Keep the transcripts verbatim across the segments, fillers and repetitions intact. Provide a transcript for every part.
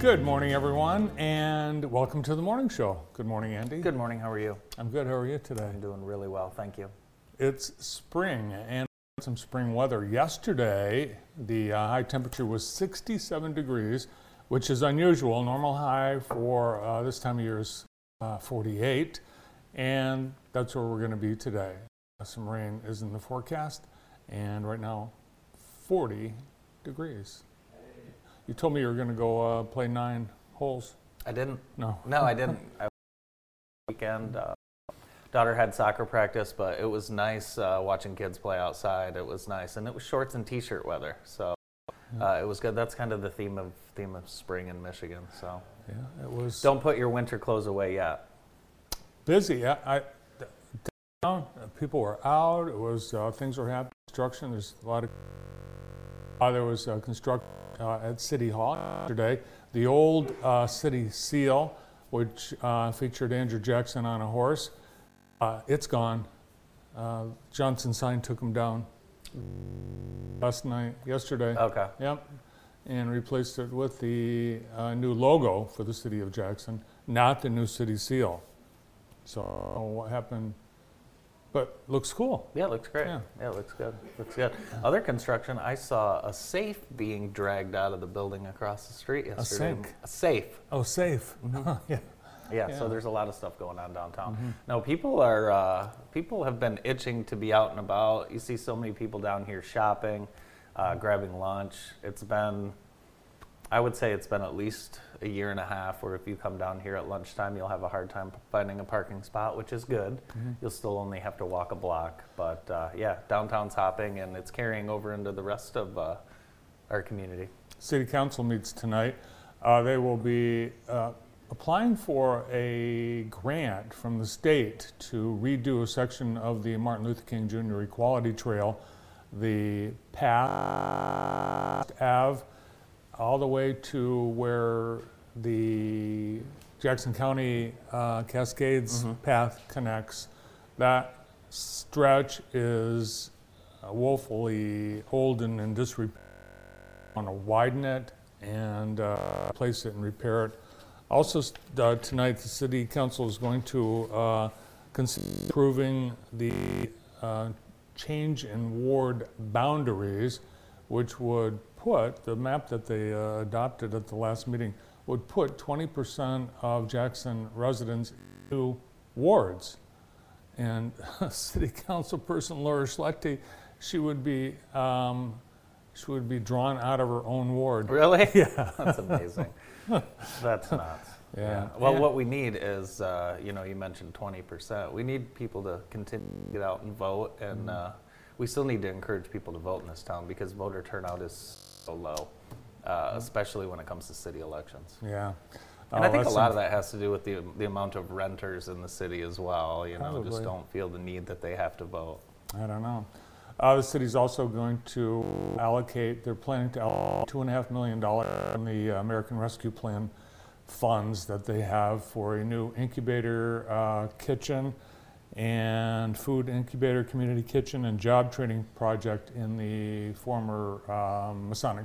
Good morning, everyone, and welcome to the morning show. Good morning, Andy. Good morning. How are you? I'm good. How are you today? I'm doing really well. Thank you. It's spring, and some spring weather. Yesterday, the uh, high temperature was sixty-seven degrees, which is unusual. Normal high for uh, this time of year is uh, forty-eight, and that's where we're going to be today. Some rain is in the forecast, and right now, forty degrees. You told me you were going to go uh, play nine holes. I didn't. No. No, I didn't. I was weekend. Uh, daughter had soccer practice, but it was nice uh, watching kids play outside. It was nice, and it was shorts and t-shirt weather, so uh, it was good. That's kind of the theme of theme of spring in Michigan. So yeah, it was. Don't put your winter clothes away yet. Busy. I, I down, people were out. It was uh, things were happening. Construction. There's a lot of. Uh, there was uh, construction. Uh, at City Hall yesterday, the old uh, city seal, which uh, featured Andrew Jackson on a horse, uh, it's gone. Uh, Johnson sign took him down last night, yesterday. Okay. Yep, and replaced it with the uh, new logo for the city of Jackson, not the new city seal. So what happened? But looks cool. Yeah, it looks great. Yeah. yeah, it looks good. Looks good. Other construction, I saw a safe being dragged out of the building across the street yesterday. A sink. A safe. Oh, safe. Mm-hmm. yeah. yeah. Yeah. So there's a lot of stuff going on downtown. Mm-hmm. Now people are uh, people have been itching to be out and about. You see so many people down here shopping, uh, grabbing lunch. It's been, I would say, it's been at least a year and a half where if you come down here at lunchtime, you'll have a hard time finding a parking spot, which is good. Mm-hmm. You'll still only have to walk a block. But uh, yeah, downtown's hopping, and it's carrying over into the rest of uh, our community. City Council meets tonight. Uh, they will be uh, applying for a grant from the state to redo a section of the Martin Luther King Junior Equality Trail, the past Ave, all the way to where the Jackson County uh, Cascades mm-hmm. path connects. That stretch is uh, woefully olden and disrepair. Want to widen it and uh, place it and repair it. Also uh, tonight, the City Council is going to uh, consider approving the uh, change in ward boundaries, which would put, the map that they uh, adopted at the last meeting, would put twenty percent of Jackson residents into wards. And City Council person Laura Schlechte, she would be um, she would be drawn out of her own ward. Really? Yeah. That's amazing. That's nuts. Yeah. yeah. Well, yeah. What we need is, uh, you know, you mentioned twenty percent. We need people to continue to get out and vote, and mm. uh, we still need to encourage people to vote in this town because voter turnout is so low, uh, especially when it comes to city elections. Yeah. And oh, I think a lot of that has to do with the the amount of renters in the city as well, you probably. know, just don't feel the need that they have to vote. I don't know. Uh, the city's also going to allocate, they're planning to allocate two and a half million dollars from the uh, American Rescue Plan funds that they have for a new incubator uh, kitchen and food incubator, community kitchen, and job training project in the former um, Masonic.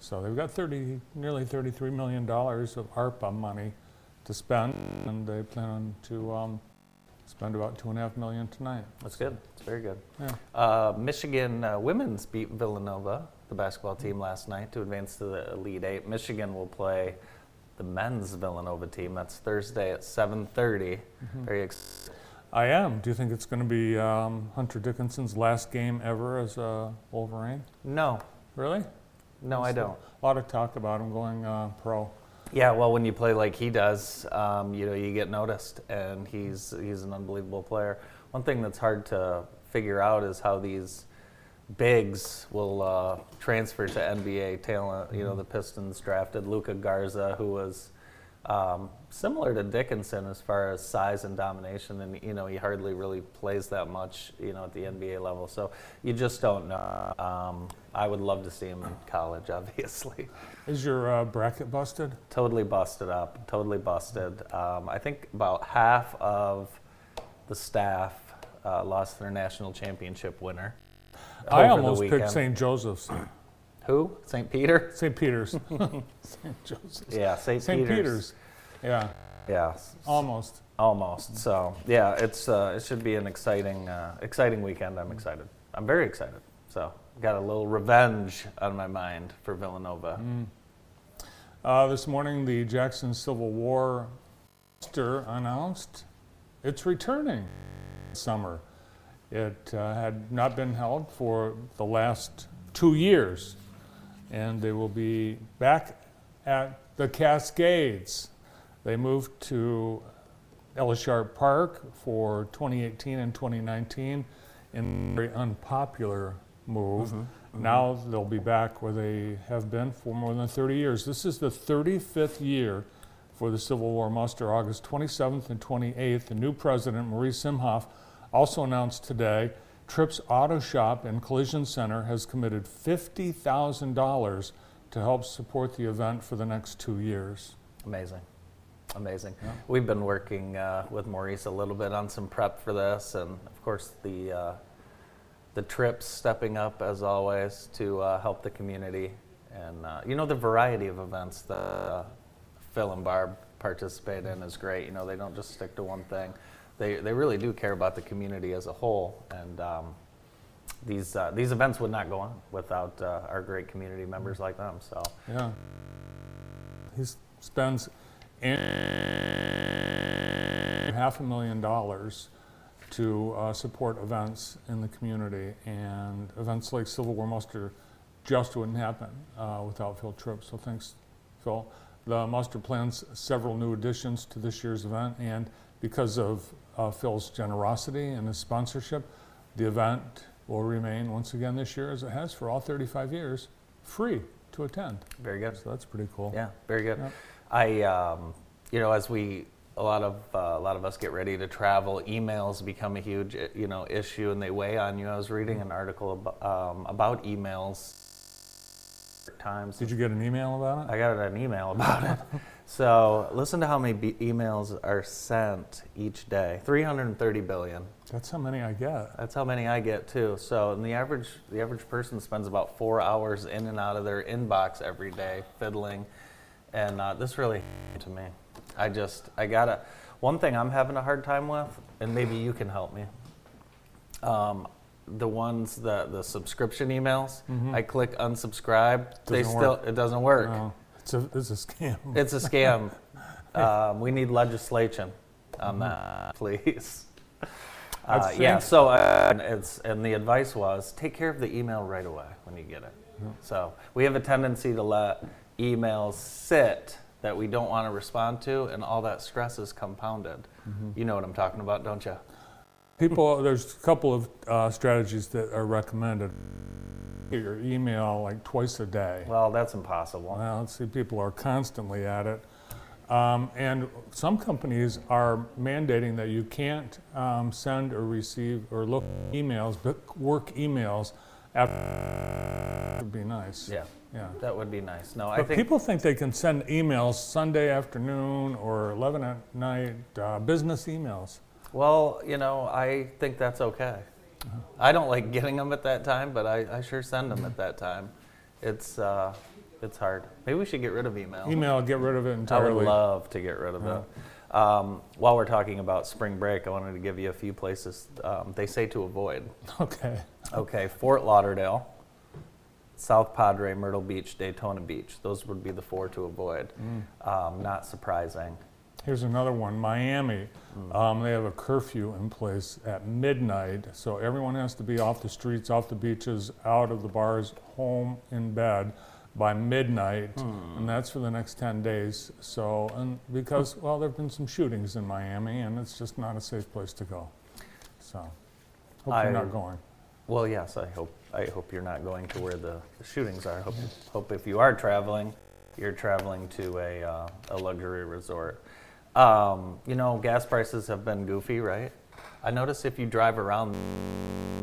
So they've got thirty, nearly thirty-three million dollars of ARPA money to spend, and they plan to um, spend about two and a half million tonight. That's good. That's very good. Yeah. Uh, Michigan uh, women's beat Villanova, the basketball team, last night to advance to the Elite Eight. Michigan will play the men's Villanova team. That's Thursday at seven thirty. Mm-hmm. Very excited. I am. Do you think it's going to be um, Hunter Dickinson's last game ever as a Wolverine? No. Really? No, That's I don't. A lot of talk about him going uh, pro. Yeah, well, when you play like he does, um, you know, you get noticed, and he's he's an unbelievable player. One thing that's hard to figure out is how these bigs will uh, transfer to N B A talent. You know, the Pistons drafted Luca Garza, who was um, similar to Dickinson as far as size and domination, and you know, he hardly really plays that much, you know, at the N B A level. So you just don't know. Um, I would love to see him in college, obviously. Is your uh, bracket busted? Totally busted up. Totally busted. Um, I think about half of the staff uh, lost their national championship winner. I almost picked Saint Joseph's. Who? Saint Peter? Saint Peter's. Saint Joseph's. Yeah, Saint Peter's. Peter's. Yeah. Yeah. Almost. Almost. So yeah, it's uh, it should be an exciting uh, exciting weekend. I'm excited. I'm very excited. So got a little revenge on my mind for Villanova. Mm. Uh, this morning, the Jackson Civil War Muster announced it's returning this summer. It uh, had not been held for the last two years, and they will be back at the Cascades. They moved to Sharp Park for twenty eighteen and twenty nineteen in a very unpopular move. Mm-hmm, mm-hmm. Now they'll be back where they have been for more than thirty years. This is the thirty-fifth year for the Civil War Muster, August twenty-seventh and twenty-eighth. The new president, Marie Simhoff, also announced today TRIPS Auto Shop and Collision Center has committed fifty thousand dollars to help support the event for the next two years. Amazing. Amazing. Yeah. We've been working uh, with Maurice a little bit on some prep for this, and of course the uh, the TRIPS stepping up as always to uh, help the community, and uh, you know, the variety of events that uh, Phil and Barb participate in is great. You know, they don't just stick to one thing; they they really do care about the community as a whole. And um, these uh, these events would not go on without uh, our great community members like them. So yeah, he spends. And half a million dollars to uh, support events in the community, and events like Civil War Muster just wouldn't happen uh, without Phil Tripp. So thanks, Phil. The muster plans several new additions to this year's event, and because of uh, Phil's generosity and his sponsorship, the event will remain once again this year, as it has for all thirty-five years, free to attend. Very good. So that's pretty cool. Yeah, very good. Yep. I, um, you know, as we, a lot of uh, a lot of us get ready to travel, emails become a huge, you know, issue, and they weigh on you. I was reading an article ab um, about emails. Times. Did you get an email about it? I got an email about it. So listen to how many b emails are sent each day. three hundred thirty billion. That's how many I get. That's how many I get too. So and the average the average person spends about four hours in and out of their inbox every day fiddling. And uh, this really to me, I just, I gotta, one thing I'm having a hard time with, and maybe you can help me, um, the ones, the, the subscription emails, mm-hmm. I click unsubscribe, doesn't they still, work. It doesn't work. No. It's, a, it's a scam. It's a scam. um, we need legislation on mm-hmm. that, please. Uh, yeah, so, uh, and, it's, and the advice was, take care of the email right away when you get it. Yeah. So we have a tendency to let emails sit that we don't want to respond to, and all that stress is compounded. Mm-hmm. You know what I'm talking about, don't you? People, there's a couple of uh, strategies that are recommended. Your email like twice a day. Well, that's impossible. Well, let's see, people are constantly at it. Um, and some companies are mandating that you can't um, send or receive or look at emails, but work emails after. Would be nice. Yeah. Yeah, that would be nice. No, but I think people think they can send emails Sunday afternoon or eleven at night, uh, business emails. Well, you know, I think that's okay. Uh-huh. I don't like getting them at that time, but I, I sure send them at that time. It's uh, it's hard. Maybe we should get rid of email. Email, get rid of it entirely. I would love to get rid of yeah. it. Um, while we're talking about spring break, I wanted to give you a few places um, they say to avoid. Okay. Okay, Fort Lauderdale. South Padre, Myrtle Beach, Daytona Beach. Those would be the four to avoid. Mm. Um, not surprising. Here's another one, Miami. Mm. Um, they have a curfew in place at midnight, so everyone has to be off the streets, off the beaches, out of the bars, home in bed by midnight, mm. and that's for the next ten days. So, and because, well, there have been some shootings in Miami, and it's just not a safe place to go. So, hope I, you're not going. Well, yes, I hope. I hope you're not going to where the, the shootings are. Hope, hope if you are traveling, you're traveling to a, uh, a luxury resort. Um, you know, gas prices have been goofy, right? I notice if you drive around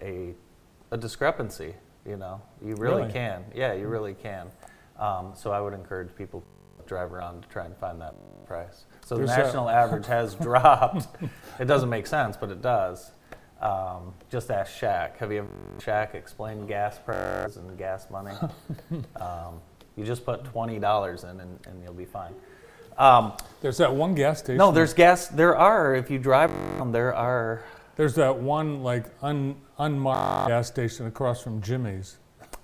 a, a discrepancy, you know, you really, really can. Yeah, you really can. Um, so I would encourage people to drive around to try and find that price. So there's the national average has dropped. It doesn't make sense, but it does. Um, just ask Shaq. Have you ever Shaq explained gas prices and gas money? um, you just put twenty dollars in and, and you'll be fine. Um, there's that one gas station. No, there's gas. There are, if you drive around, there are. There's that one like un, unmarked gas station across from Jimmy's.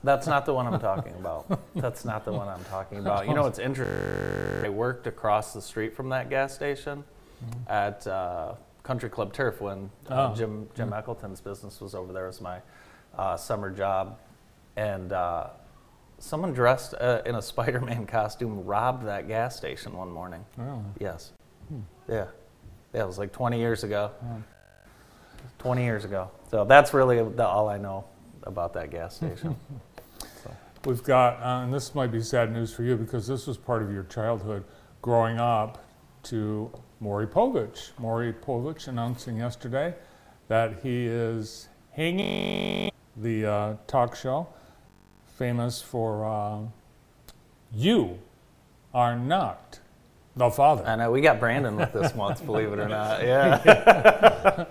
That's not the one I'm talking about. That's not the one I'm talking about. You know, it's interesting. I worked across the street from that gas station mm-hmm. at uh, Country Club Turf when uh, oh. Jim Jim mm-hmm. Eckleton's business was over there. It was my uh, summer job. And uh, someone dressed uh, in a Spider-Man costume robbed that gas station one morning. Really? Yes. Hmm. Yeah. Yeah, it was like twenty years ago. Yeah. twenty years ago. So that's really the, all I know about that gas station. So. We've got, uh, and this might be sad news for you because this was part of your childhood, growing up to Maury Povich. Maury Povich announcing yesterday that he is hanging the uh, talk show, famous for uh, you are not the father. I know, we got Brandon with this month, believe it or not. Yeah. yeah.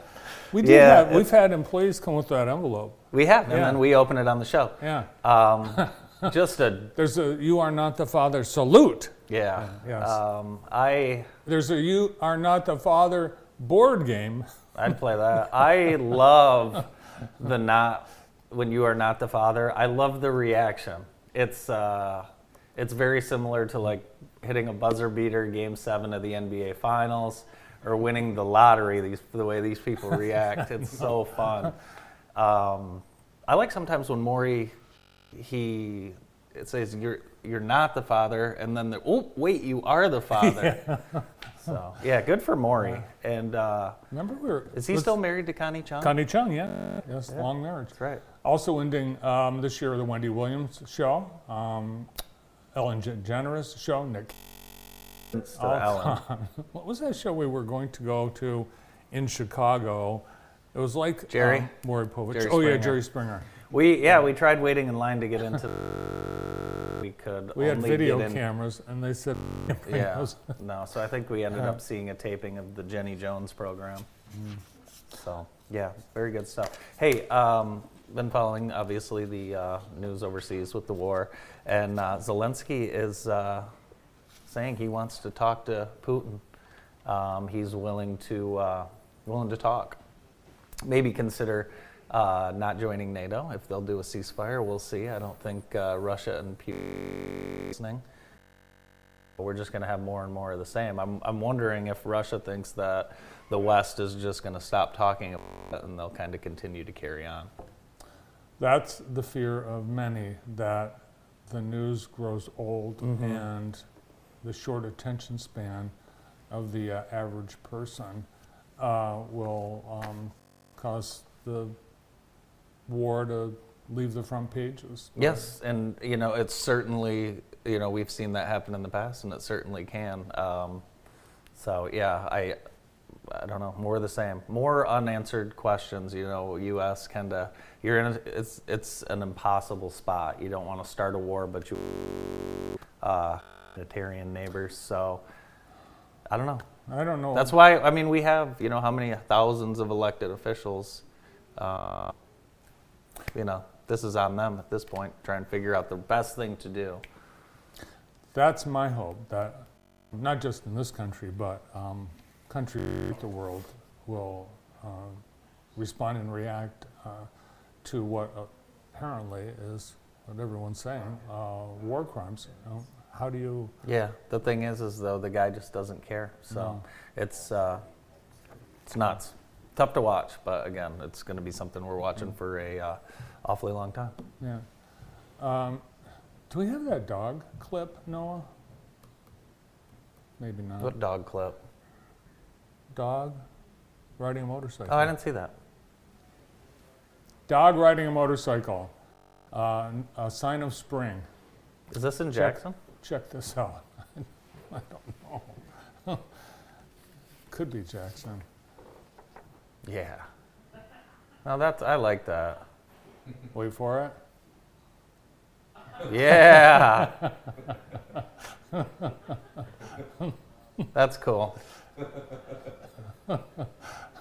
We did yeah, have, we've had employees come with that envelope. We have, and yeah. then we open it on the show. Yeah. Um, just a... There's a you are not the father salute. Yeah. Uh, yes. Um, I... There's a you are not the father board game. I'd play that. I love the not, when you are not the father, I love the reaction. It's, uh, it's very similar to like hitting a buzzer beater game seven of the N B A Finals. Or winning the lottery, these, the way these people react. It's so fun. Um, I like sometimes when Maury, he it says, you're you're not the father, and then, the, oh, wait, you are the father. Yeah. So, yeah, good for Maury. Yeah. And uh, remember we were, is he still married to Connie Chung? Connie Chung, yeah. Yes, yeah. Long marriage. That's right. Also ending um, this year, the Wendy Williams show, um, Ellen Jenner's show, Nick. Oh, what was that show we were going to go to in Chicago? It was like Jerry um, Maury Povich. Jerry oh Springer. yeah, Jerry Springer. We yeah, we tried waiting in line to get into. The, we could. We only had video get in. cameras, and they said. Yeah. No, so I think we ended yeah. up seeing a taping of the Jenny Jones program. Mm. So yeah, very good stuff. Hey. Um, Been following obviously the uh, news overseas with the war, and uh, Zelensky is. Uh, saying he wants to talk to Putin. Um, he's willing to uh, willing to talk. Maybe consider uh, not joining NATO if they'll do a ceasefire. We'll see. I don't think uh, Russia and Putin are listening. We're just going to have more and more of the same. I'm I'm wondering if Russia thinks that the West is just going to stop talking about it and they'll kind of continue to carry on. That's the fear of many, that the news grows old mm-hmm. and the short attention span of the uh, average person uh, will um, cause the war to leave the front pages. Yes, and you know, it's certainly, you know, we've seen that happen in the past, and it certainly can. Um, so yeah, I I don't know, more of the same, more unanswered questions. You know, U S kind of, you're in a, it's it's an impossible spot. You don't want to start a war, but you. Uh, Unitarian neighbors, so I don't know. I don't know. That's why, I mean, we have, you know, how many thousands of elected officials, uh, you know, this is on them at this point, try and figure out the best thing to do. That's my hope, that not just in this country, but um, countries throughout the world will uh, respond and react uh, to what apparently is what everyone's saying, uh, war crimes, you know? How do you... Yeah, the thing is, is though, the guy just doesn't care. So no. it's uh, it's nuts. Tough to watch, but again, it's going to be something we're watching for a uh, awfully long time. Yeah. Um, do we have that dog clip, Noah? Maybe not. What dog clip? Dog riding a motorcycle. Oh, I didn't see that. Dog riding a motorcycle. Uh, a sign of spring. Is this in Jackson? Check. Check this out. I don't know. Could be Jackson. Yeah. Now that's, I like that. Wait for it. Yeah. That's cool.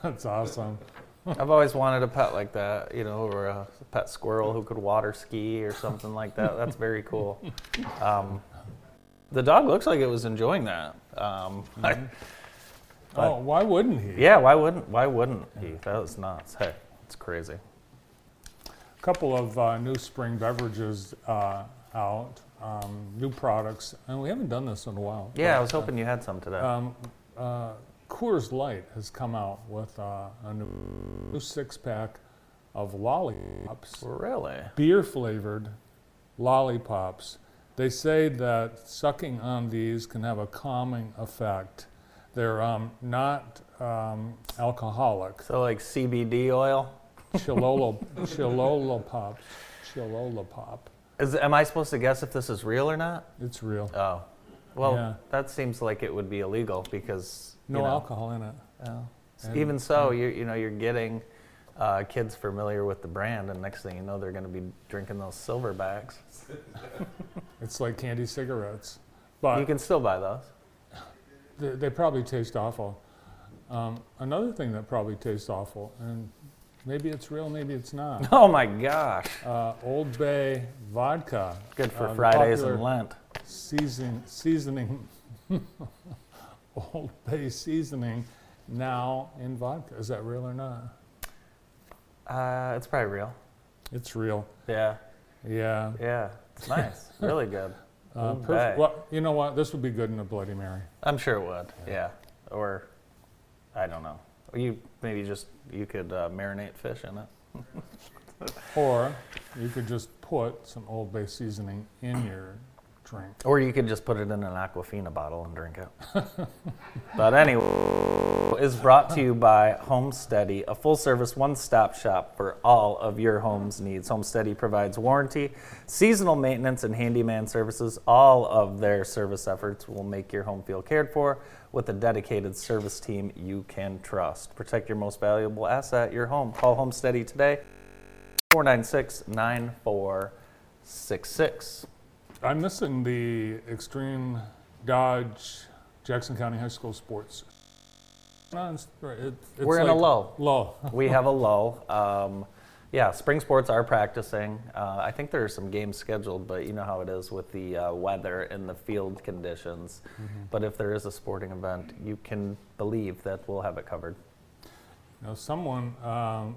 That's awesome. I've always wanted a pet like that, you know, or a pet squirrel who could water ski or something like that. That's very cool. Um, the dog looks like it was enjoying that. Um, mm-hmm. I, but, oh, why wouldn't he? Yeah, why wouldn't why wouldn't he? That was nuts. Hey, it's crazy. A couple of uh, new spring beverages uh, out, um, new products, and we haven't done this in a while. Yeah, but, I was hoping uh, you had some today. Um, uh, Coors Light has come out with uh, a new, new six-pack of lollipops. Really? Beer-flavored lollipops. They say that sucking on these can have a calming effect. They're um, not um, alcoholic. So like C B D oil? Chilolo, Chilolo Pop. Chilolo Pop. Is, am I supposed to guess if this is real or not? It's real. Oh. Well, yeah. That seems like it would be illegal because... No you know, alcohol in it. Oh. And, even so, you you know, you're getting uh, kids familiar with the brand, and next thing you know, they're going to be drinking those silverbacks. It's like candy cigarettes. But you can still buy those. They, they probably taste awful. Um, another thing that probably tastes awful, and maybe it's real, maybe it's not. Oh, my gosh. Uh, Old Bay vodka. Good for uh, Fridays and Lent. Season, seasoning. Old Bay seasoning now in vodka. Is that real or not? Uh, it's probably real. It's real. Yeah. Yeah. Yeah. It's nice. Really good. Uh, perf- well, you know what? This would be good in a Bloody Mary. I'm sure it would. Yeah. yeah. Or, I don't know. Or you maybe just you could uh, marinate fish in it. Or you could just put some Old Bay seasoning in your drink. Or you could just put it in an Aquafina bottle and drink it. But anyway, is brought to you by Homesteady, a full-service one-stop shop for all of your home's needs. Homesteady provides warranty, seasonal maintenance, and handyman services. All of their service efforts will make your home feel cared for with a dedicated service team you can trust. Protect your most valuable asset, your home. Call Homesteady today, four nine six, nine four six six. I'm missing the Extreme Dodge Jackson County High School Sports. It's, it's We're like in a low. Low. We have a low. Um, yeah, spring sports are practicing. Uh, I think there are some games scheduled, but you know how it is with the uh, weather and the field conditions. Mm-hmm. But if there is a sporting event, you can believe that we'll have it covered. Now, someone... Um,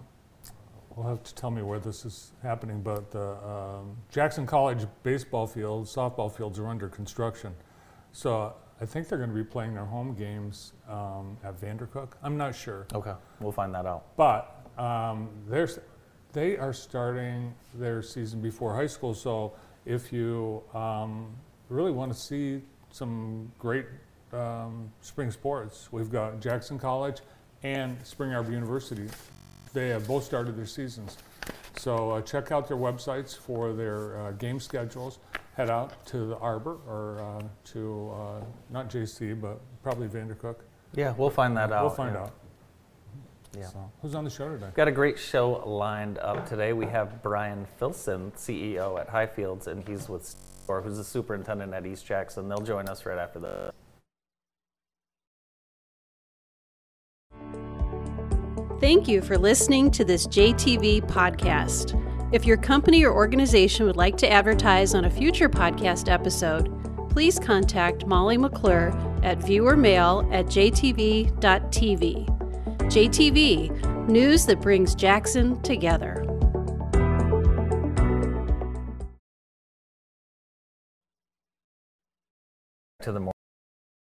We'll have to tell me where this is happening, but the uh, um, Jackson College baseball fields, softball fields are under construction. So I think they're going to be playing their home games um, at Vandercook. I'm not sure. Okay, we'll find that out. But um, they are starting their season before high school, so if you um, really want to see some great um, spring sports, we've got Jackson College and Spring Arbor University. They have both started their seasons. So uh, check out their websites for their uh, game schedules. Head out to the Arbor or uh, to, uh, not J C, but probably Vandercook. Yeah, we'll find that out. We'll find yeah. out. Yeah. So, who's on the show today? We've got a great show lined up today. We have Brian Filson, C E O at Highfields, and he's with Steve Orr, who's the superintendent at East Jackson. They'll join us right after the... Thank you for listening to this J T V podcast. If your company or organization would like to advertise on a future podcast episode, please contact Molly McClure at viewermail at j t v dot t v. J T V, news that brings Jackson together. To the morning.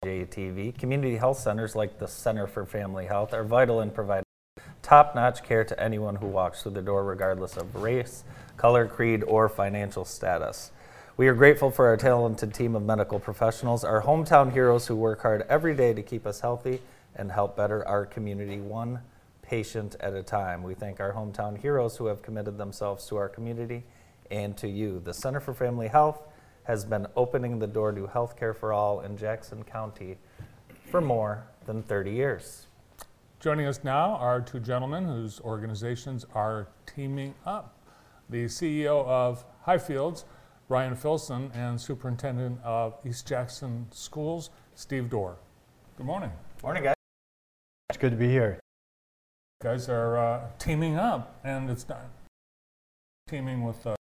J T V, community health centers like the Center for Family Health are vital in providing top-notch care to anyone who walks through the door, regardless of race, color, creed, or financial status. We are grateful for our talented team of medical professionals, our hometown heroes who work hard every day to keep us healthy and help better our community one patient at a time. We thank our hometown heroes who have committed themselves to our community and to you. The Center for Family Health has been opening the door to healthcare for all in Jackson County for more than thirty years. Joining us now are two gentlemen whose organizations are teaming up. The C E O of Highfields, Brian Filson, and Superintendent of East Jackson Schools, Steve Dorr. Good morning. Morning, guys. It's good to be here. guys are uh, teaming up, and it's not teaming with... Uh,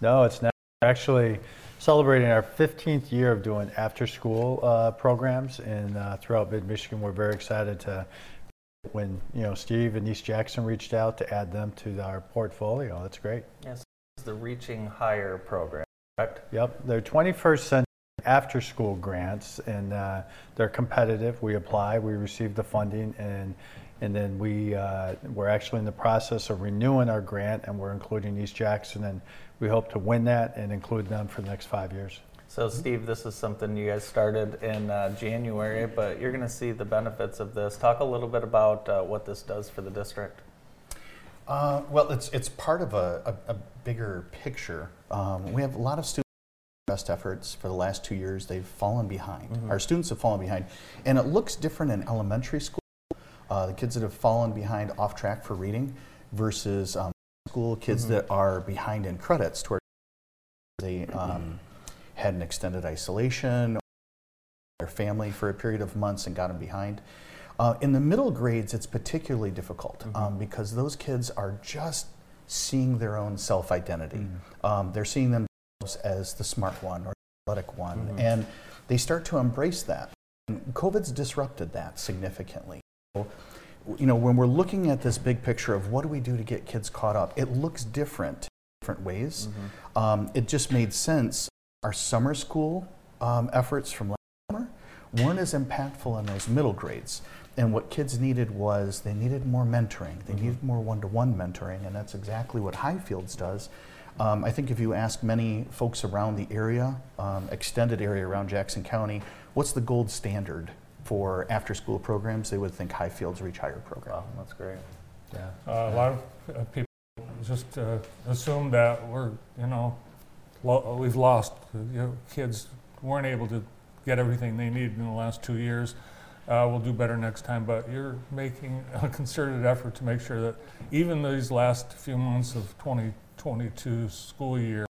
no, it's not. We're actually celebrating our fifteenth year of doing after-school uh, programs, and uh, throughout Mid-Michigan, we're very excited to... When, you know, Steve and East Jackson reached out to add them to our portfolio. That's great. Yes, it's the Reaching Higher program, correct? Yep, they're twenty-first century after-school grants, and uh, they're competitive. We apply, we receive the funding, and and then we uh, we're actually in the process of renewing our grant, and we're including East Jackson, and we hope to win that and include them for the next five years. So, Steve, this is something you guys started in uh, January, but you're going to see the benefits of this. Talk a little bit about uh, what this does for the district. Uh, well, it's it's part of a, a, a bigger picture. Um, we have a lot of students' best efforts for the last two years. They've fallen behind. Mm-hmm. Our students have fallen behind, and it looks different in elementary school. Uh, the kids that have fallen behind off track for reading versus um, school kids mm-hmm. that are behind in credits toward the. Um, had an extended isolation, their family for a period of months and got them behind. Uh, in the middle grades, it's particularly difficult mm-hmm. um, because those kids are just seeing their own self-identity. Mm-hmm. um, they're seeing themselves as the smart one or the athletic one, mm-hmm. and they start to embrace that. And COVID's disrupted that significantly. So, you know, when we're looking at this big picture of what do we do to get kids caught up, it looks different in different ways. Mm-hmm. um, it just made sense. Our summer school um, efforts from last summer weren't as impactful in those middle grades. And what kids needed was they needed more mentoring. They mm-hmm. needed more one-to-one mentoring, and that's exactly what Highfields does. Um, I think if you ask many folks around the area, um, extended area around Jackson County, what's the gold standard for after-school programs, they would think Highfields Reach Higher program. Wow, that's great. Yeah. Uh, a lot of uh, people just uh, assume that we're, you know, we've lost, you know, kids weren't able to get everything they needed in the last two years. Uh, we'll do better next time, but you're making a concerted effort to make sure that even these last few months of twenty twenty-two school year,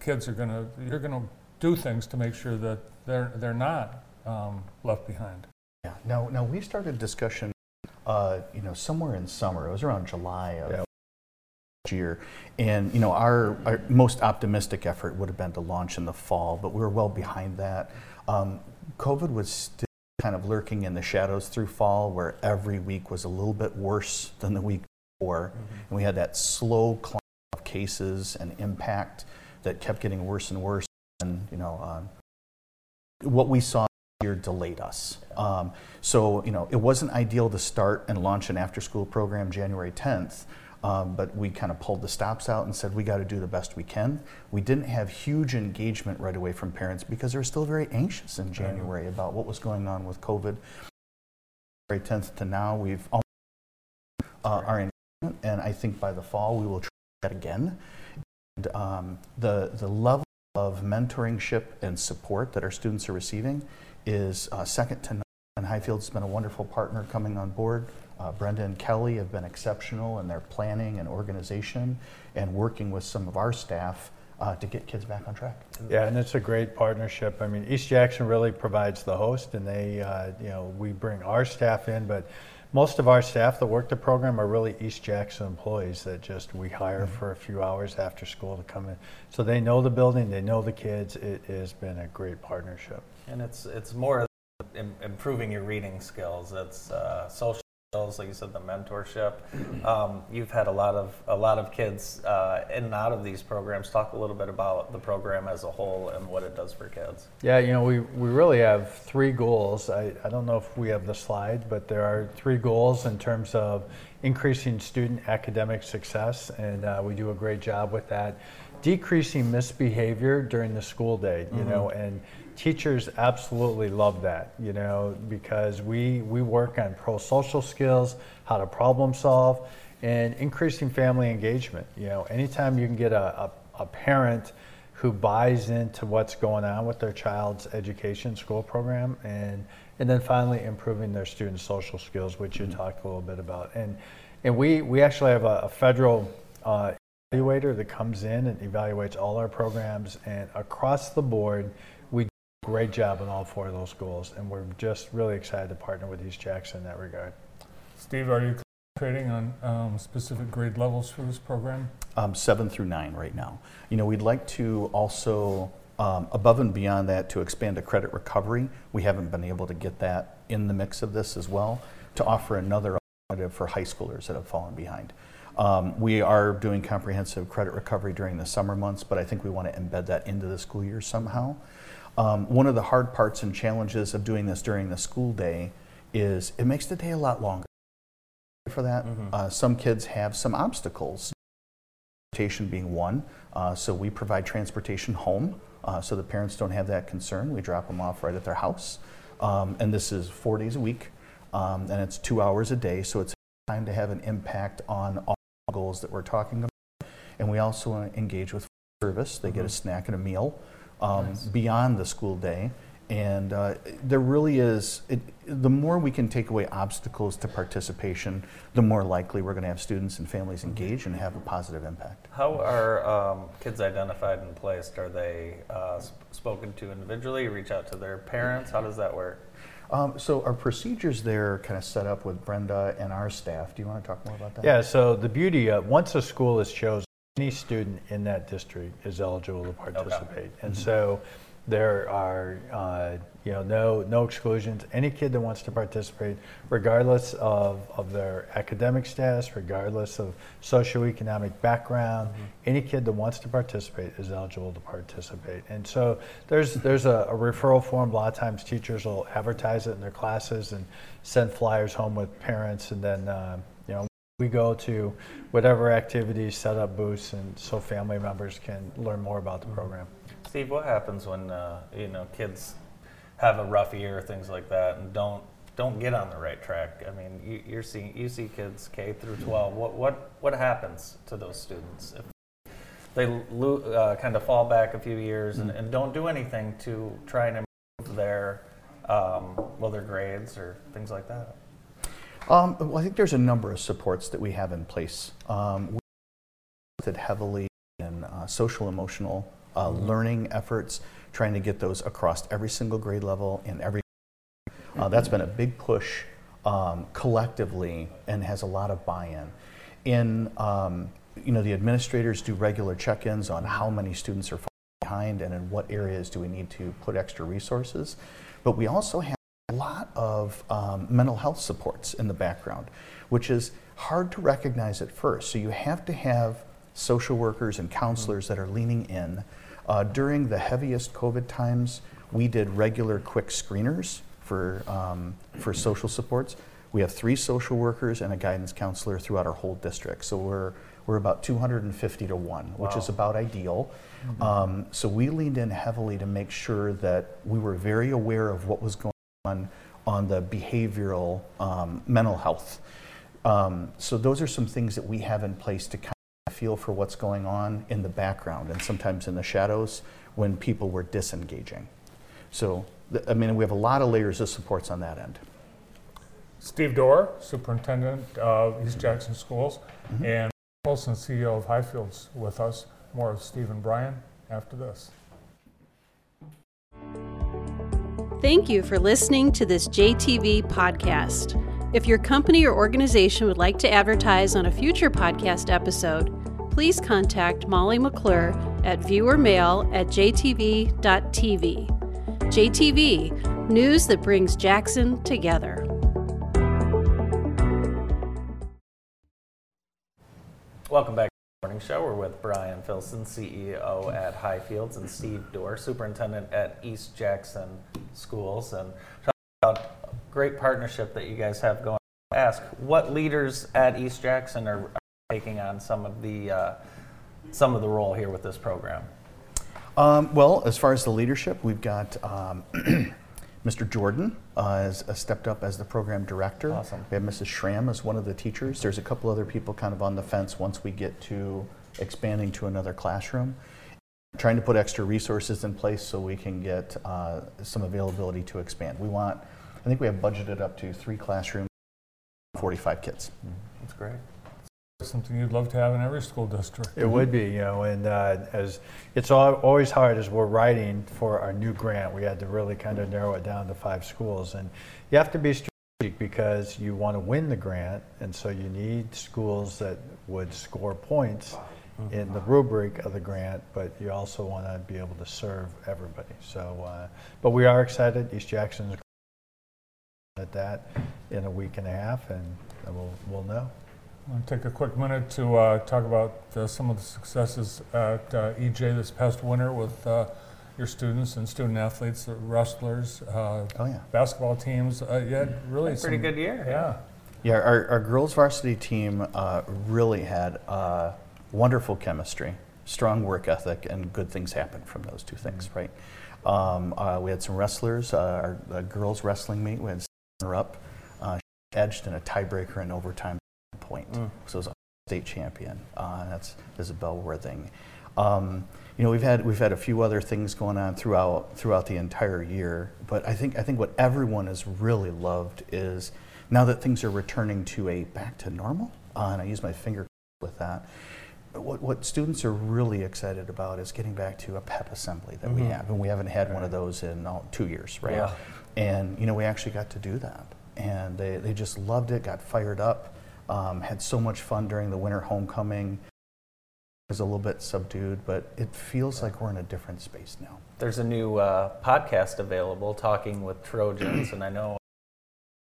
kids are going to, you're going to do things to make sure that they're, they're not um, left behind. Yeah, now, now we started discussion, uh, you know, somewhere in summer, it was around July of yeah. year, and you know our, our most optimistic effort would have been to launch in the fall, but we were well behind that. Um, COVID was still kind of lurking in the shadows through fall, where every week was a little bit worse than the week before, mm-hmm. and we had that slow climb of cases and impact that kept getting worse and worse. And you know um, what we saw here delayed us. Um, so you know it wasn't ideal to start and launch an after-school program January tenth. Um, but we kind of pulled the stops out and said we got to do the best we can. We didn't have huge engagement right away from parents because they were still very anxious in January mm-hmm. about what was going on with COVID. January tenth to now, we've almost uh, our engagement, and I think by the fall we will try that again. And um, the the level of mentoringship and support that our students are receiving is uh, second to none. And Highfield's been a wonderful partner coming on board. Uh, Brenda and Kelly have been exceptional in their planning and organization and working with some of our staff uh, to get kids back on track. Yeah, and it's a great partnership. I mean, East Jackson really provides the host, and they, uh, you know, we bring our staff in, but most of our staff that work the program are really East Jackson employees that just we hire mm-hmm. for a few hours after school to come in. So they know the building, they know the kids. It has been a great partnership. And it's, it's more im- improving your reading skills. It's uh, social. Like you said, the mentorship. Um, you've had a lot of a lot of kids uh, in and out of these programs. Talk a little bit about the program as a whole and what it does for kids. Yeah, you know, we, we really have three goals. I, I don't know if we have the slide, but there are three goals in terms of increasing student academic success, and uh, we do a great job with that. Decreasing misbehavior during the school day, you mm-hmm. know, and teachers absolutely love that, you know, because we, we work on pro-social skills, how to problem solve, and increasing family engagement. You know, anytime you can get a, a, a parent who buys into what's going on with their child's education school program, and, and then finally improving their student social skills, which you mm-hmm. talked a little bit about. And, and we, we actually have a, a federal uh, evaluator that comes in and evaluates all our programs, and across the board we do a great job in all four of those goals, and we're just really excited to partner with East Jackson in that regard. Steve, are you participating on um, specific grade levels for this program? Um, seven through nine right now. You know, we'd like to also, um, above and beyond that, to expand to credit recovery. We haven't been able to get that in the mix of this as well, to offer another alternative for high schoolers that have fallen behind. Um, we are doing comprehensive credit recovery during the summer months, but I think we want to embed that into the school year somehow. Um, one of the hard parts and challenges of doing this during the school day is it makes the day a lot longer for that. Mm-hmm. Uh, some kids have some obstacles, transportation being one, uh, so we provide transportation home, uh, so the parents don't have that concern. We drop them off right at their house, um, and this is four days a week, um, and it's two hours a day, so it's time to have an impact on all the goals that we're talking about. And we also engage with service. They mm-hmm. get a snack and a meal. Um, nice. Beyond the school day, and uh, there really is, it, the more we can take away obstacles to participation, the more likely we're going to have students and families engage and have a positive impact. How are um, kids identified and placed? Are they uh, sp spoken to individually, reach out to their parents? How does that work? Um, so our procedures there are kind of set up with Brenda and our staff. Do you want to talk more about that? Yeah, so the beauty of, once a school is chosen, any student in that district is eligible to participate. Okay. And mm-hmm. so there are uh, you know, no, no exclusions. Any kid that wants to participate, regardless of, of their academic status, regardless of socioeconomic background, mm-hmm. any kid that wants to participate is eligible to participate. And so there's, there's a, a referral form. A lot of times teachers will advertise it in their classes and send flyers home with parents, and then uh, you know, we go to whatever activities, set up booths, and so family members can learn more about the program. Steve, what happens when uh, you know, kids have a rough year, things like that, and don't don't get on the right track? I mean, you, you're seeing you see kids K through twelve. What what what happens to those students if they lo uh, kind of fall back a few years and, and don't do anything to try and improve their um, well their grades or things like that? Um, well, I think there's a number of supports that we have in place. Um, we invested heavily in uh, social emotional uh, mm-hmm. learning efforts, trying to get those across every single grade level and every. Uh, that's been a big push um, collectively and has a lot of buy-in. In um, you know, the administrators do regular check-ins on how many students are falling behind and in what areas do we need to put extra resources, but we also have a lot of um, mental health supports in the background, which is hard to recognize at first. So you have to have social workers and counselors mm-hmm. that are leaning in. Uh, during the heaviest COVID times, we did regular quick screeners for, um, for social supports. We have three social workers and a guidance counselor throughout our whole district. So we're, we're about two hundred fifty to one, wow. which is about ideal. Mm-hmm. um, so we leaned in heavily to make sure that we were very aware of what was going on On, on the behavioral um, mental health. Um, so those are some things that we have in place to kind of feel for what's going on in the background and sometimes in the shadows when people were disengaging. So, I mean, we have a lot of layers of supports on that end. Steve Doerr, superintendent of East Jackson Schools, mm-hmm. and Wilson, C E O of Highfields, with us. More of Steve and Brian after this. Thank you for listening to this J T V podcast. If your company or organization would like to advertise on a future podcast episode, please contact Molly McClure at viewermail at j t v dot t v. J T V, news that brings Jackson together. Welcome back. Morning show. We're with Brian Filson, C E O at Highfields, and Steve Doerr, superintendent at East Jackson Schools, and talk about a great partnership that you guys have going. Ask what leaders at East Jackson are, are taking on some of the uh, some of the role here with this program. Um, well, as far as the leadership, we've got um, Mister Jordan uh, has uh, stepped up as the program director. Awesome. We have Missus Schramm as one of the teachers. There's a couple other people kind of on the fence once we get to expanding to another classroom. We're trying to put extra resources in place so we can get uh, some availability to expand. We want, I think we have budgeted up to three classrooms, forty-five kids. Mm-hmm. That's great. Something you'd love to have in every school district. It would be, you know, and uh, as it's all, always hard as we're writing for our new grant, we had to really kind of narrow it down to five schools, and you have to be strategic strategic because you want to win the grant, and so you need schools that would score points in the rubric of the grant, but you also want to be able to serve everybody. So, uh, but we are excited. East Jackson is at that in a week and a half, and we'll, we'll know. I'll take a quick minute to uh, talk about uh, some of the successes at uh, E J this past winter with uh, your students and student athletes, the wrestlers, uh, oh, yeah. basketball teams. Uh, you had really some, pretty good year. Yeah, yeah. Our, our girls varsity team uh, really had uh, wonderful chemistry, strong work ethic, and good things happen from those two things, right? Um, uh, we had some wrestlers. Uh, our uh, girls wrestling meet, we had her up, uh, she edged in a tiebreaker in overtime. Point. Mm. So it was a state champion. Uh, that's Isabel Worthing. Um, you know, we've had we've had a few other things going on throughout throughout the entire year. But I think I think what everyone has really loved is now that things are returning to a back to normal. Uh, and I use my finger with that. But what what students are really excited about is getting back to a pep assembly that mm-hmm. we have, and we haven't had right. one of those in oh, two years, right? Yeah. And you know, we actually got to do that, and they they just loved it, got fired up. Um, had so much fun during the winter homecoming. It was a little bit subdued, but it feels like we're in a different space now. There's a new uh, podcast available, Talking with Trojans, and I know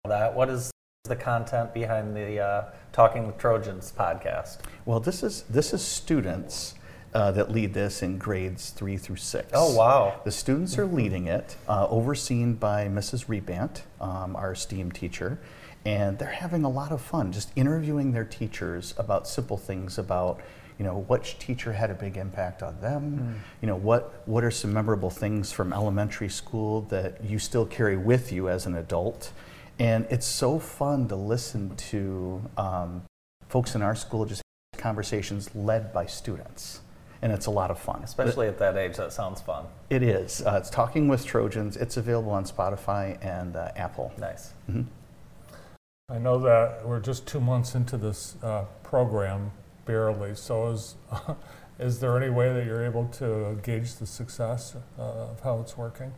that. What is the content behind the uh, Talking with Trojans podcast? Well, this is this is students uh, that lead this in grades three through six. Oh, wow! The students are leading it, uh, overseen by Missus Rebant, um, our STEAM teacher. And they're having a lot of fun just interviewing their teachers about simple things about, you know, which teacher had a big impact on them, mm. you know, what what are some memorable things from elementary school that you still carry with you as an adult. And it's so fun to listen to um, folks in our school just have conversations led by students. And it's a lot of fun. Especially but, at that age, that sounds fun. It is. Uh, it's Talking with Trojans. It's available on Spotify and uh, Apple. Nice. Mm-hmm. I know that we're just two months into this uh, program, barely, so is, is there any way that you're able to gauge the success uh, of how it's working?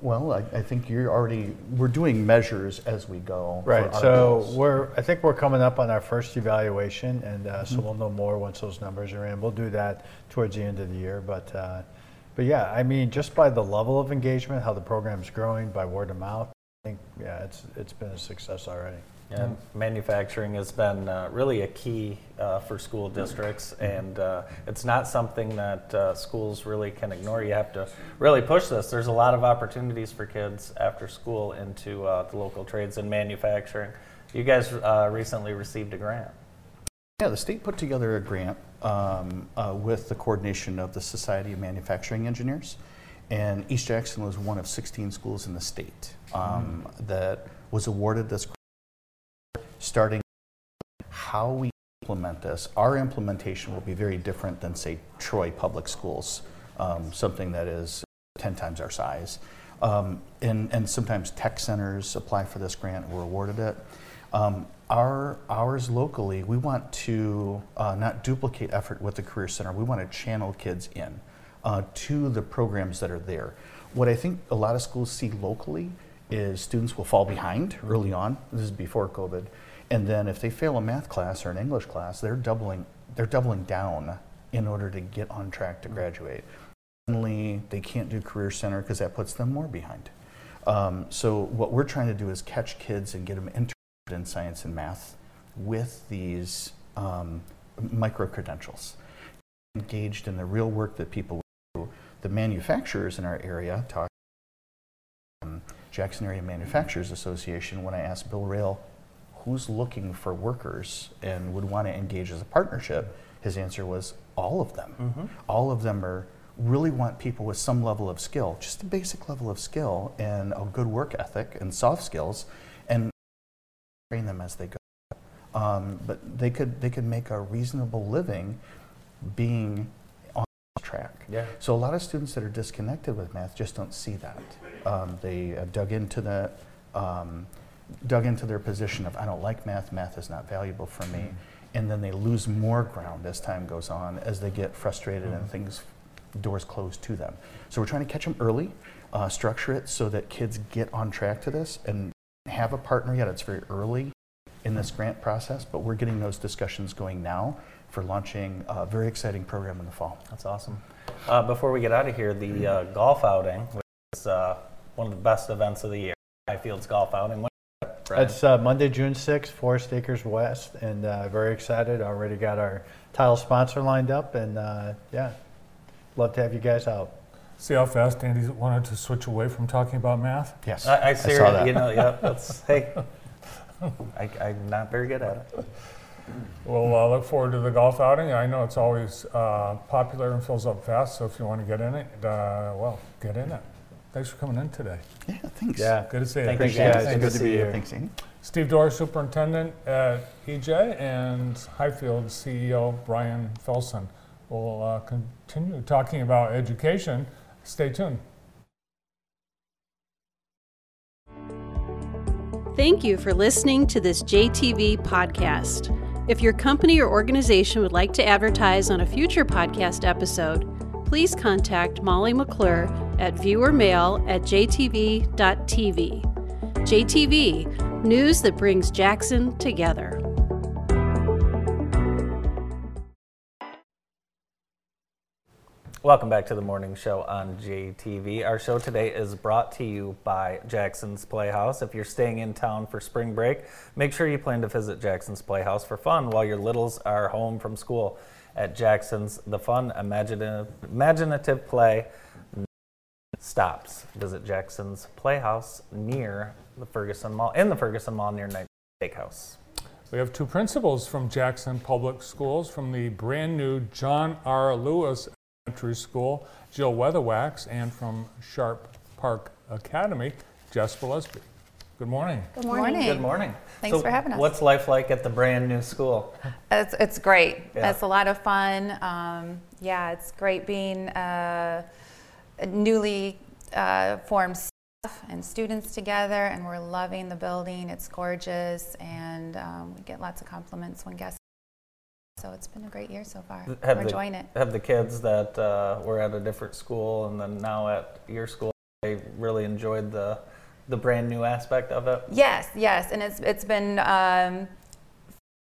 Well, I, I think you're already, we're doing measures as we go. Right, so we're, I think we're coming up on our first evaluation, and uh, so mm-hmm. we'll know more once those numbers are in. We'll do that towards the end of the year, but, uh, but yeah, I mean, just by the level of engagement, how the program's growing, by word of mouth, I think, yeah, it's it's been a success already. And manufacturing has been uh, really a key uh, for school districts, and uh, it's not something that uh, schools really can ignore. You have to really push this. There's a lot of opportunities for kids after school into uh, the local trades and manufacturing. You guys uh, recently received a grant. Yeah, the state put together a grant um, uh, with the coordination of the Society of Manufacturing Engineers, and East Jackson was one of sixteen schools in the state um, mm. that was awarded this grant. Starting how we implement this, our implementation will be very different than, say, Troy Public Schools, um, something that is ten times our size. Um, and, and sometimes tech centers apply for this grant, we're awarded it. Um, our ours locally, we want to uh, not duplicate effort with the Career Center. We want to channel kids in uh, to the programs that are there. What I think a lot of schools see locally is students will fall behind early on. This is before COVID. And then if they fail a math class or an English class, they're doubling they're doubling down in order to get on track to graduate. Suddenly, they can't do Career Center because that puts them more behind. Um, so what we're trying to do is catch kids and get them interested in science and math with these um, micro-credentials. Engaged in the real work that people do. The manufacturers in our area talk um, Jackson Area Manufacturers Association, when I asked Bill Rail, who's looking for workers and would want to engage as a partnership, his answer was all of them. Mm-hmm. All of them are really want people with some level of skill, just a basic level of skill and a good work ethic and soft skills, and train them as they go. Um, but they could they could make a reasonable living being on track. Yeah. So a lot of students that are disconnected with math just don't see that. Um, they have dug into the. Um, dug into their position of, I don't like math, math is not valuable for me, mm. and then they lose more ground as time goes on, as they get frustrated mm. and things, doors close to them. So we're trying to catch them early, uh, structure it so that kids get on track to this, and have a partner yet. It's very early in this grant process, but we're getting those discussions going now for launching a very exciting program in the fall. That's awesome. Uh, before we get out of here, the uh, golf outing, which is uh, one of the best events of the year, Highfields golf outing. It's uh, Monday, June sixth, Forest Acres West, and uh, very excited. Already got our tile sponsor lined up, and uh, yeah, love to have you guys out. See how fast Andy wanted to switch away from talking about math? Yes, I, I see. I saw that. You know, yeah, that's, hey, I, I'm not very good at it. Well, uh, look forward to the golf outing. I know it's always uh, popular and fills up fast, so if you want to get in it, uh, well, get in it. Thanks for coming in today. Yeah, thanks. Yeah, good to see you. Thank you, guys. It's good to be here. Thanks, Andy. Steve Dorr, Superintendent at E J, and Highfield C E O Brian Felson. We'll uh, continue talking about education. Stay tuned. Thank you for listening to this J T V podcast. If your company or organization would like to advertise on a future podcast episode, please contact Molly McClure at viewermail at j t v dot t v. J T V, news that brings Jackson together. Welcome back to the morning show on J T V. Our show today is brought to you by Jackson's Playhouse. If you're staying in town for spring break, make sure you plan to visit Jackson's Playhouse for fun while your littles are home from school. At Jackson's, the fun, imaginative, imaginative play stops. Visit Jackson's Playhouse near the Ferguson Mall, in the Ferguson Mall near Night Steakhouse. We have two principals from Jackson Public Schools, from the brand new John R. Lewis Elementary School, Jill Weatherwax, and from Sharp Park Academy, Jess Gillespie. Good morning. Good morning. Good morning. Thanks so for having us. What's life like at the brand new school? It's, it's great. Yeah. It's a lot of fun. Um, yeah, it's great being uh, newly uh, formed staff and students together, and we're loving the building. It's gorgeous, and um, we get lots of compliments when guests. So it's been a great year so far. Have we're the, enjoying it. Have the kids that uh, were at a different school and then now at your school, they really enjoyed the the brand new aspect of it? Yes, yes, and it's it's been um,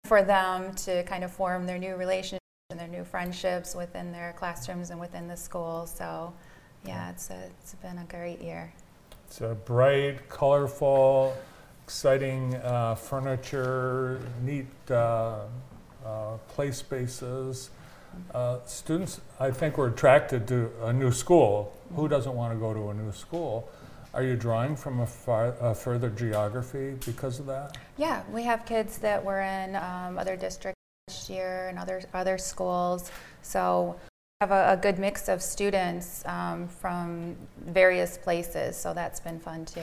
for them to kind of form their new relationships and their new friendships within their classrooms and within the school. So, yeah, it's a, it's been a great year. It's a bright, colorful, exciting uh, furniture, neat uh, uh, play spaces. Uh, students, I think, were attracted to a new school. Mm-hmm. Who doesn't want to go to a new school? Are you drawing from a, far, a further geography because of that? Yeah, we have kids that were in um, other districts last year and other other schools. So we have a, a good mix of students um, from various places. So that's been fun too.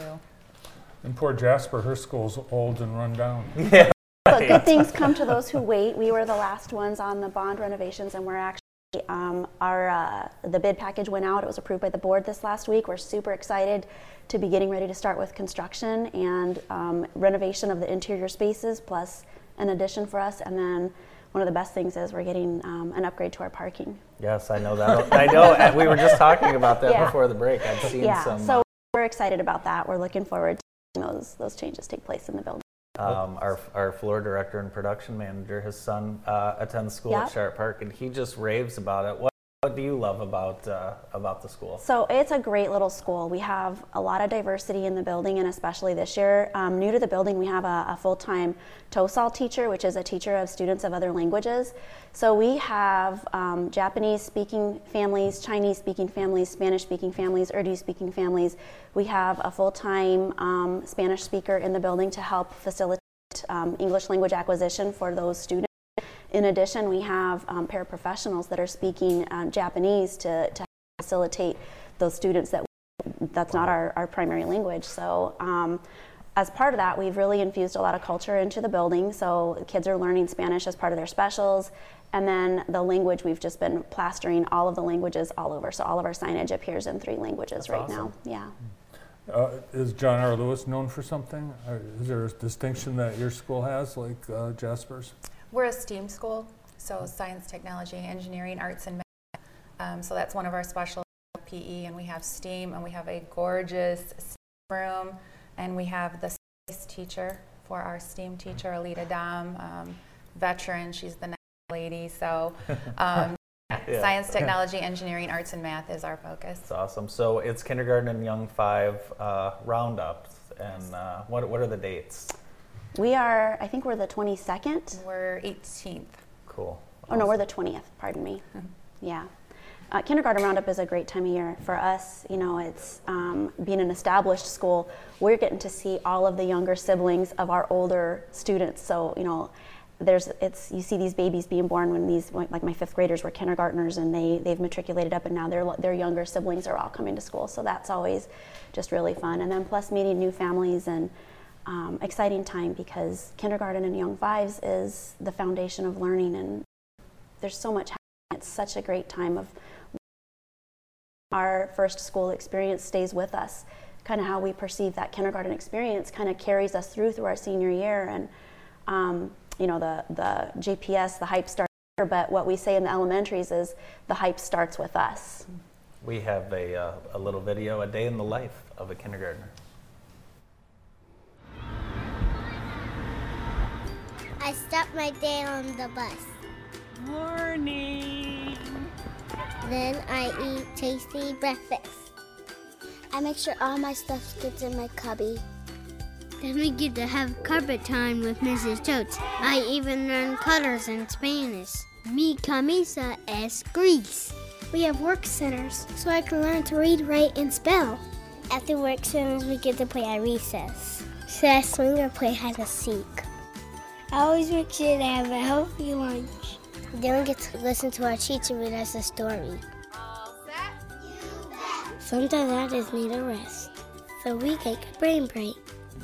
And poor Jasper, her school's old and run down. Yeah. But good things come to those who wait. We were the last ones on the bond renovations, and we're actually Um, our uh, the bid package went out. It was approved by the board this last week. We're super excited to be getting ready to start with construction and um, renovation of the interior spaces, plus an addition for us. And then one of the best things is we're getting um, an upgrade to our parking. Yes, I know that. I know. And we were just talking about that yeah. before the break. I've seen yeah. some. So we're excited about that. We're looking forward to seeing those those changes take place in the building. Um, our, our floor director and production manager, his son uh, attends school yep. at Sharp Park, and he just raves about it. What, what do you love about uh, about the school? So it's a great little school. We have a lot of diversity in the building, and especially this year. Um, new to the building, we have a, a full-time TOESOL teacher, which is a teacher of students of other languages. So we have um, Japanese-speaking families, Chinese-speaking families, Spanish-speaking families, Urdu-speaking families. We have a full-time um, Spanish speaker in the building to help facilitate um, English language acquisition for those students. In addition, we have um, paraprofessionals that are speaking um, Japanese to, to facilitate those students that we, that's not our, our primary language. So um, as part of that, we've really infused a lot of culture into the building. So kids are learning Spanish as part of their specials. And then the language, we've just been plastering all of the languages all over. So all of our signage appears in three languages that's right awesome. Now. Yeah. Uh, is John R. Lewis known for something? Or is there a distinction that your school has, like uh, Jasper's? We're a STEAM school, so science, technology, engineering, arts, and math. Um, so that's one of our special P E, and we have STEAM, and we have a gorgeous STEAM room, and we have the Teacher for our STEAM teacher, Alita Dom, um, veteran, she's the next lady, so um, yeah. Science, technology, engineering, arts, and math is our focus. That's awesome. So it's kindergarten and young five uh, roundups, and uh, what, what are the dates? We are, I think we're the twenty-second. We're eighteenth. Cool. Awesome. Oh no, we're the twentieth, pardon me. Yeah. Uh, kindergarten roundup is a great time of year for us. You know, it's um, being an established school, we're getting to see all of the younger siblings of our older students. So, you know, there's it's you see these babies being born when these, like my fifth graders were kindergartners, and they they've matriculated up, and now their their younger siblings are all coming to school. So that's always just really fun. And then plus meeting new families and um, exciting time, because kindergarten and young fives is the foundation of learning, and there's so much happening. It's such a great time of our first school experience stays with us. Kind of how we perceive that kindergarten experience kind of carries us through through our senior year, and um, you know, the the J P S, the hype starts here, but what we say in the elementaries is the hype starts with us. We have a, uh, a little video, a day in the life of a kindergartner. I start my day on the bus. Morning. Then I eat tasty breakfast. I make sure all my stuff gets in my cubby. Then we get to have carpet time with Missus Totes. I even learn colors in Spanish. Mi camisa es gris. We have work centers, so I can learn to read, write, and spell. At the work centers, we get to play at recess. So I swing or play hide and seek. I always make sure to have a healthy lunch. Then we get to listen to our teacher read us a story. All set? You bet. Sometimes I just need a rest, so we take a brain break.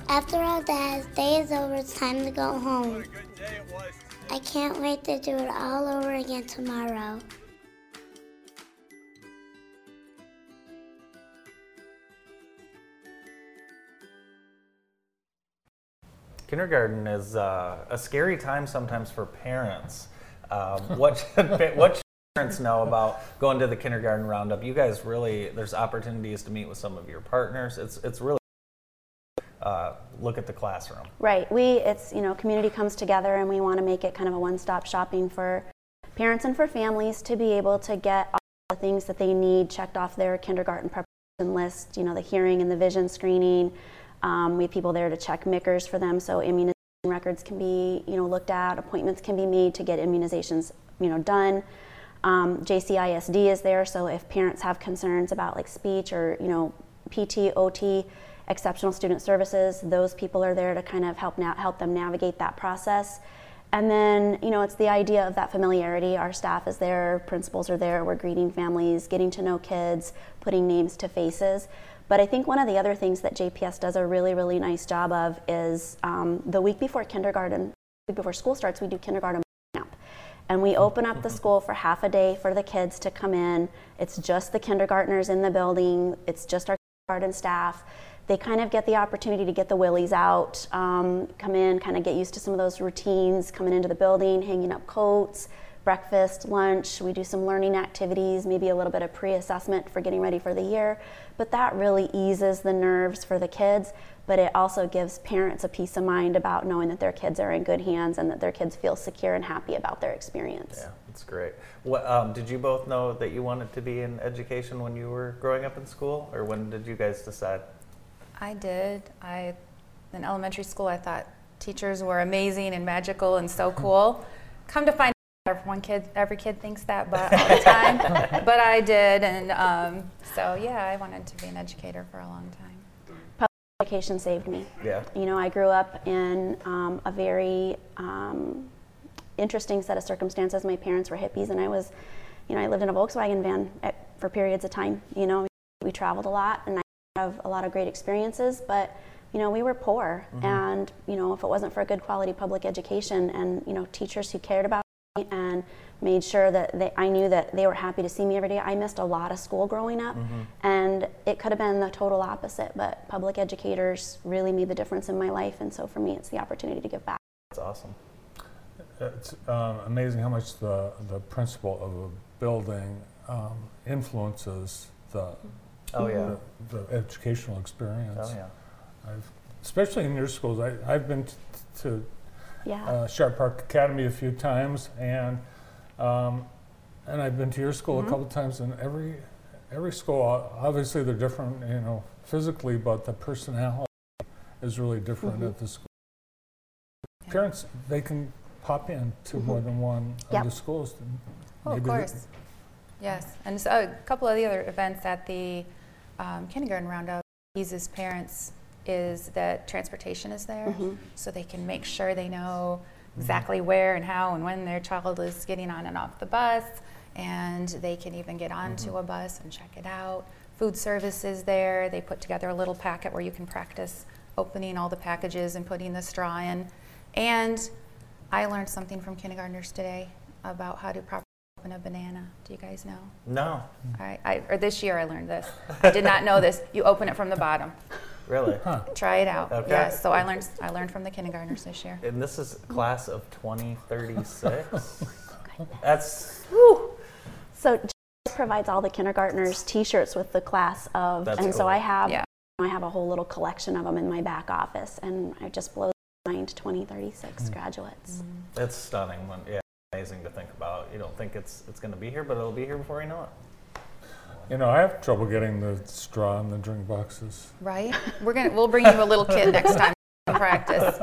After all that, day is over, it's time to go home. What a good day it was. I can't wait to do it all over again tomorrow. Kindergarten is uh, a scary time sometimes for parents. Um, what should, what should parents know about going to the kindergarten roundup? You guys really, there's opportunities to meet with some of your partners. It's it's really uh, look at the classroom. Right. We it's you know community comes together, and we want to make it kind of a one-stop shopping for parents and for families to be able to get all the things that they need checked off their kindergarten preparation list. You know, the hearing and the vision screening. Um, we have people there to check M I C Rs for them, so immunization records can be, you know, looked at, appointments can be made to get immunizations, you know, done. Um, J C I S D is there, so if parents have concerns about like speech or, you know, P T, O T, exceptional student services, those people are there to kind of help na help them navigate that process. And then, you know, it's the idea of that familiarity. Our staff is there, principals are there, we're greeting families, getting to know kids, putting names to faces. But I think one of the other things that J P S does a really, really nice job of is um, the week before kindergarten, week before school starts, we do kindergarten camp. And we open up the school for half a day for the kids to come in. It's just the kindergartners in the building. It's just our kindergarten staff. They kind of get the opportunity to get the willies out, um, come in, kind of get used to some of those routines, coming into the building, hanging up coats, breakfast, lunch, we do some learning activities, maybe a little bit of pre-assessment for getting ready for the year. But that really eases the nerves for the kids, but it also gives parents a peace of mind about knowing that their kids are in good hands and that their kids feel secure and happy about their experience. Yeah, that's great. What, um, did you both know that you wanted to be in education when you were growing up in school, or when did you guys decide? I did. I, in elementary school, I thought teachers were amazing and magical and so cool. Come to find One kid, every kid thinks that, but all the time. But I did, and um, so yeah, I wanted to be an educator for a long time. Public education saved me. Yeah. You know, I grew up in um, a very um, interesting set of circumstances. My parents were hippies, and I was, you know, I lived in a Volkswagen van at, for periods of time. You know, we traveled a lot, and I have a lot of great experiences, but. You know, we were poor, mm-hmm. and you know, if it wasn't for a good quality public education, and you know, teachers who cared about. And made sure that they, I knew that they were happy to see me every day. I missed a lot of school growing up, mm-hmm. and it could have been the total opposite, but public educators really made the difference in my life, and so for me it's the opportunity to give back. That's awesome. It's um, amazing how much the, the principal of a building um, influences the, oh, yeah. the, the educational experience. Oh, yeah. I've especially in your schools. I, I've been t- to yeah. uh, Sharp Park Academy a few times, and um, and I've been to your school mm-hmm. a couple times. And every every school, obviously they're different, you know, physically, but the personality is really different mm-hmm. at the school. Yeah. Parents, they can pop in to mm-hmm. more than one yep. of the schools. Oh, of course. They, yes, and so a couple of the other events at the um, kindergarten roundup uses parents is that transportation is there, mm-hmm. so they can make sure they know exactly where and how and when their child is getting on and off the bus, and they can even get onto mm-hmm. a bus and check it out. Food service is there. They put together a little packet where you can practice opening all the packages and putting the straw in. And I learned something from kindergartners today about how to properly open a banana. Do you guys know? No. I, I, or this year I learned this. I did not know this. You open it from the bottom. Really? Huh. Try it out. Okay. Yes. So I learned I learned from the kindergartners this year. And this is class of twenty thirty-six. That's. Woo. So Jess provides all the kindergartners T-shirts with the class of, That's and cool. so I have yeah. I have a whole little collection of them in my back office, and I just blows my mind twenty thirty-six mm. graduates. Mm. That's stunning. When, yeah. Amazing to think about. You don't think it's it's going to be here, but it'll be here before you know it. You know, I have trouble getting the straw in the drink boxes. Right? We're gonna we'll bring you a little kid next time to practice,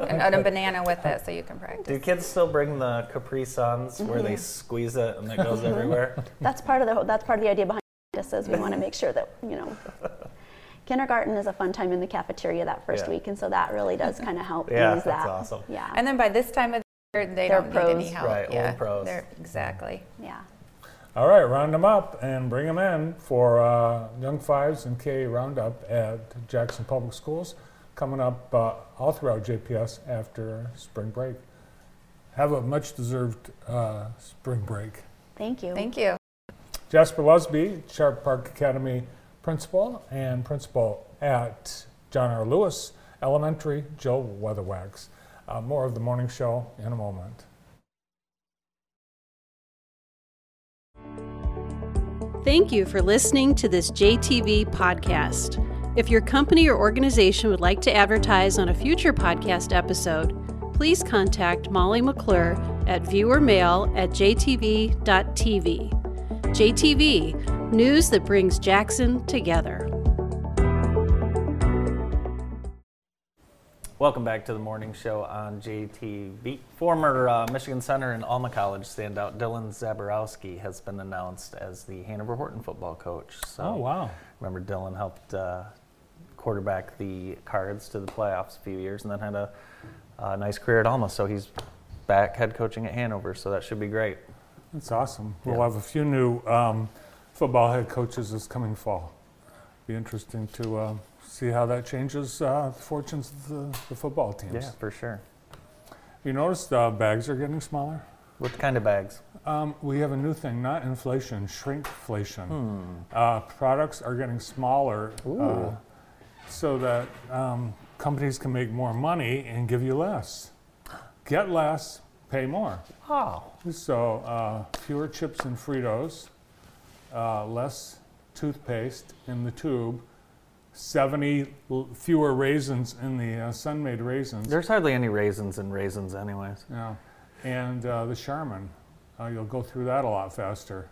and, and a banana with it so you can practice. Do kids still bring the Capri Suns mm-hmm. where they squeeze it and it goes everywhere? That's part of the that's part of the idea behind this is we want to make sure that you know. Kindergarten is a fun time in the cafeteria that first yeah. week, and so that really does kind of help yeah, ease that. Yeah, that's awesome. Yeah, and then by this time of They They're don't pros. Need any help. Right, yeah. old pros. They're, exactly. Yeah. All right, round them up and bring them in for uh, Young Fives and K Roundup at Jackson Public Schools, coming up uh, all throughout J P S after spring break. Have a much-deserved uh, spring break. Thank you. Thank you. Jasper Lusby, Sharp Park Academy principal and principal at John R. Lewis Elementary, Joe Weatherwax. Uh, more of the morning show in a moment. Thank you for listening to this J T V podcast. If your company or organization would like to advertise on a future podcast episode, please contact Molly McClure at viewermail at j t v dot t v. J T V, news that brings Jackson together. Welcome back to the morning show on J T V. Former uh, Michigan Center and Alma College standout Dylan Zaborowski has been announced as the Hanover Horton football coach. So, oh, wow. Remember, Dylan helped uh, quarterback the Cards to the playoffs a few years and then had a, a nice career at Alma. So he's back head coaching at Hanover, so that should be great. That's awesome. We'll yeah. have a few new um, football head coaches this coming fall. Be interesting to... Uh, see how that changes uh, the fortunes of the, the football teams. Yeah, for sure. You notice the uh, bags are getting smaller? What kind of bags? Um, we have a new thing, not inflation, shrinkflation. Hmm. Uh, products are getting smaller uh, so that um, companies can make more money and give you less. Get less, pay more. Oh. So uh, fewer chips and Fritos, uh, less toothpaste in the tube, seventy fewer raisins in the uh, sun-made raisins. There's hardly any raisins in raisins anyways. Yeah, and uh, the Charmin. Uh, you'll go through that a lot faster.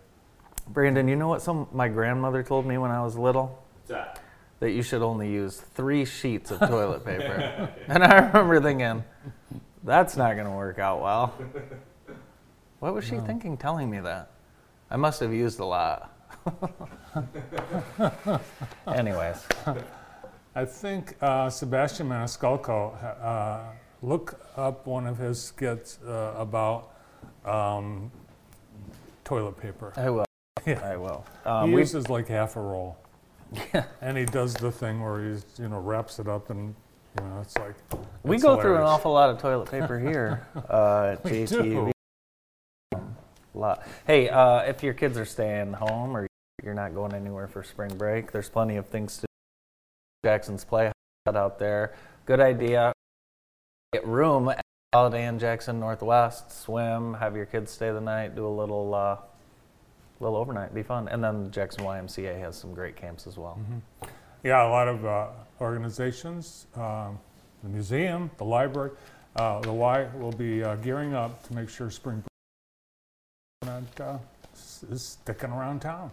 Brandon, you know what some my grandmother told me when I was little? What's that? That you should only use three sheets of toilet paper. And I remember thinking, that's not going to work out well. What was she no. thinking telling me that? I must have used a lot. Anyways, I think uh, Sebastian Maniscalco, uh, look up one of his skits uh, about um, toilet paper. I will. Yeah. I will. Um, he uses like half a roll. Yeah. And he does the thing where he you know wraps it up and you know it's like it's we go hilarious. Through an awful lot of toilet paper here uh, at J T V. Lot. Hey, uh, if your kids are staying home or you're not going anywhere for spring break, there's plenty of things to do. Jackson's Playhouse out there. Good idea. Get room at Holiday Inn Jackson Northwest. Swim. Have your kids stay the night. Do a little, uh, little overnight. Be fun. And then Jackson Y M C A has some great camps as well. Mm-hmm. Yeah, a lot of uh, organizations, um, the museum, the library, uh, the Y will be uh, gearing up to make sure spring break uh, is sticking around town.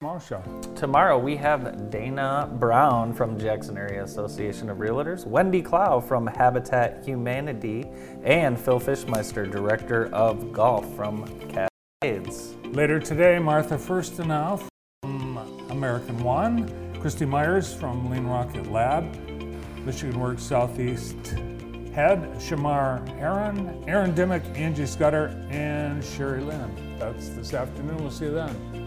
Tomorrow show. Tomorrow we have Dana Brown from Jackson Area Association of Realtors, Wendy Clow from Habitat Humanity, and Phil Fishmeister, Director of Golf from Cascades. Later today, Martha Furstenau from American One, Christy Myers from Lean Rocket Lab, Michigan Works Southeast Head, Shamar Aaron, Aaron Dimmick, Angie Scudder, and Sherry Lynn. That's this afternoon. We'll see you then.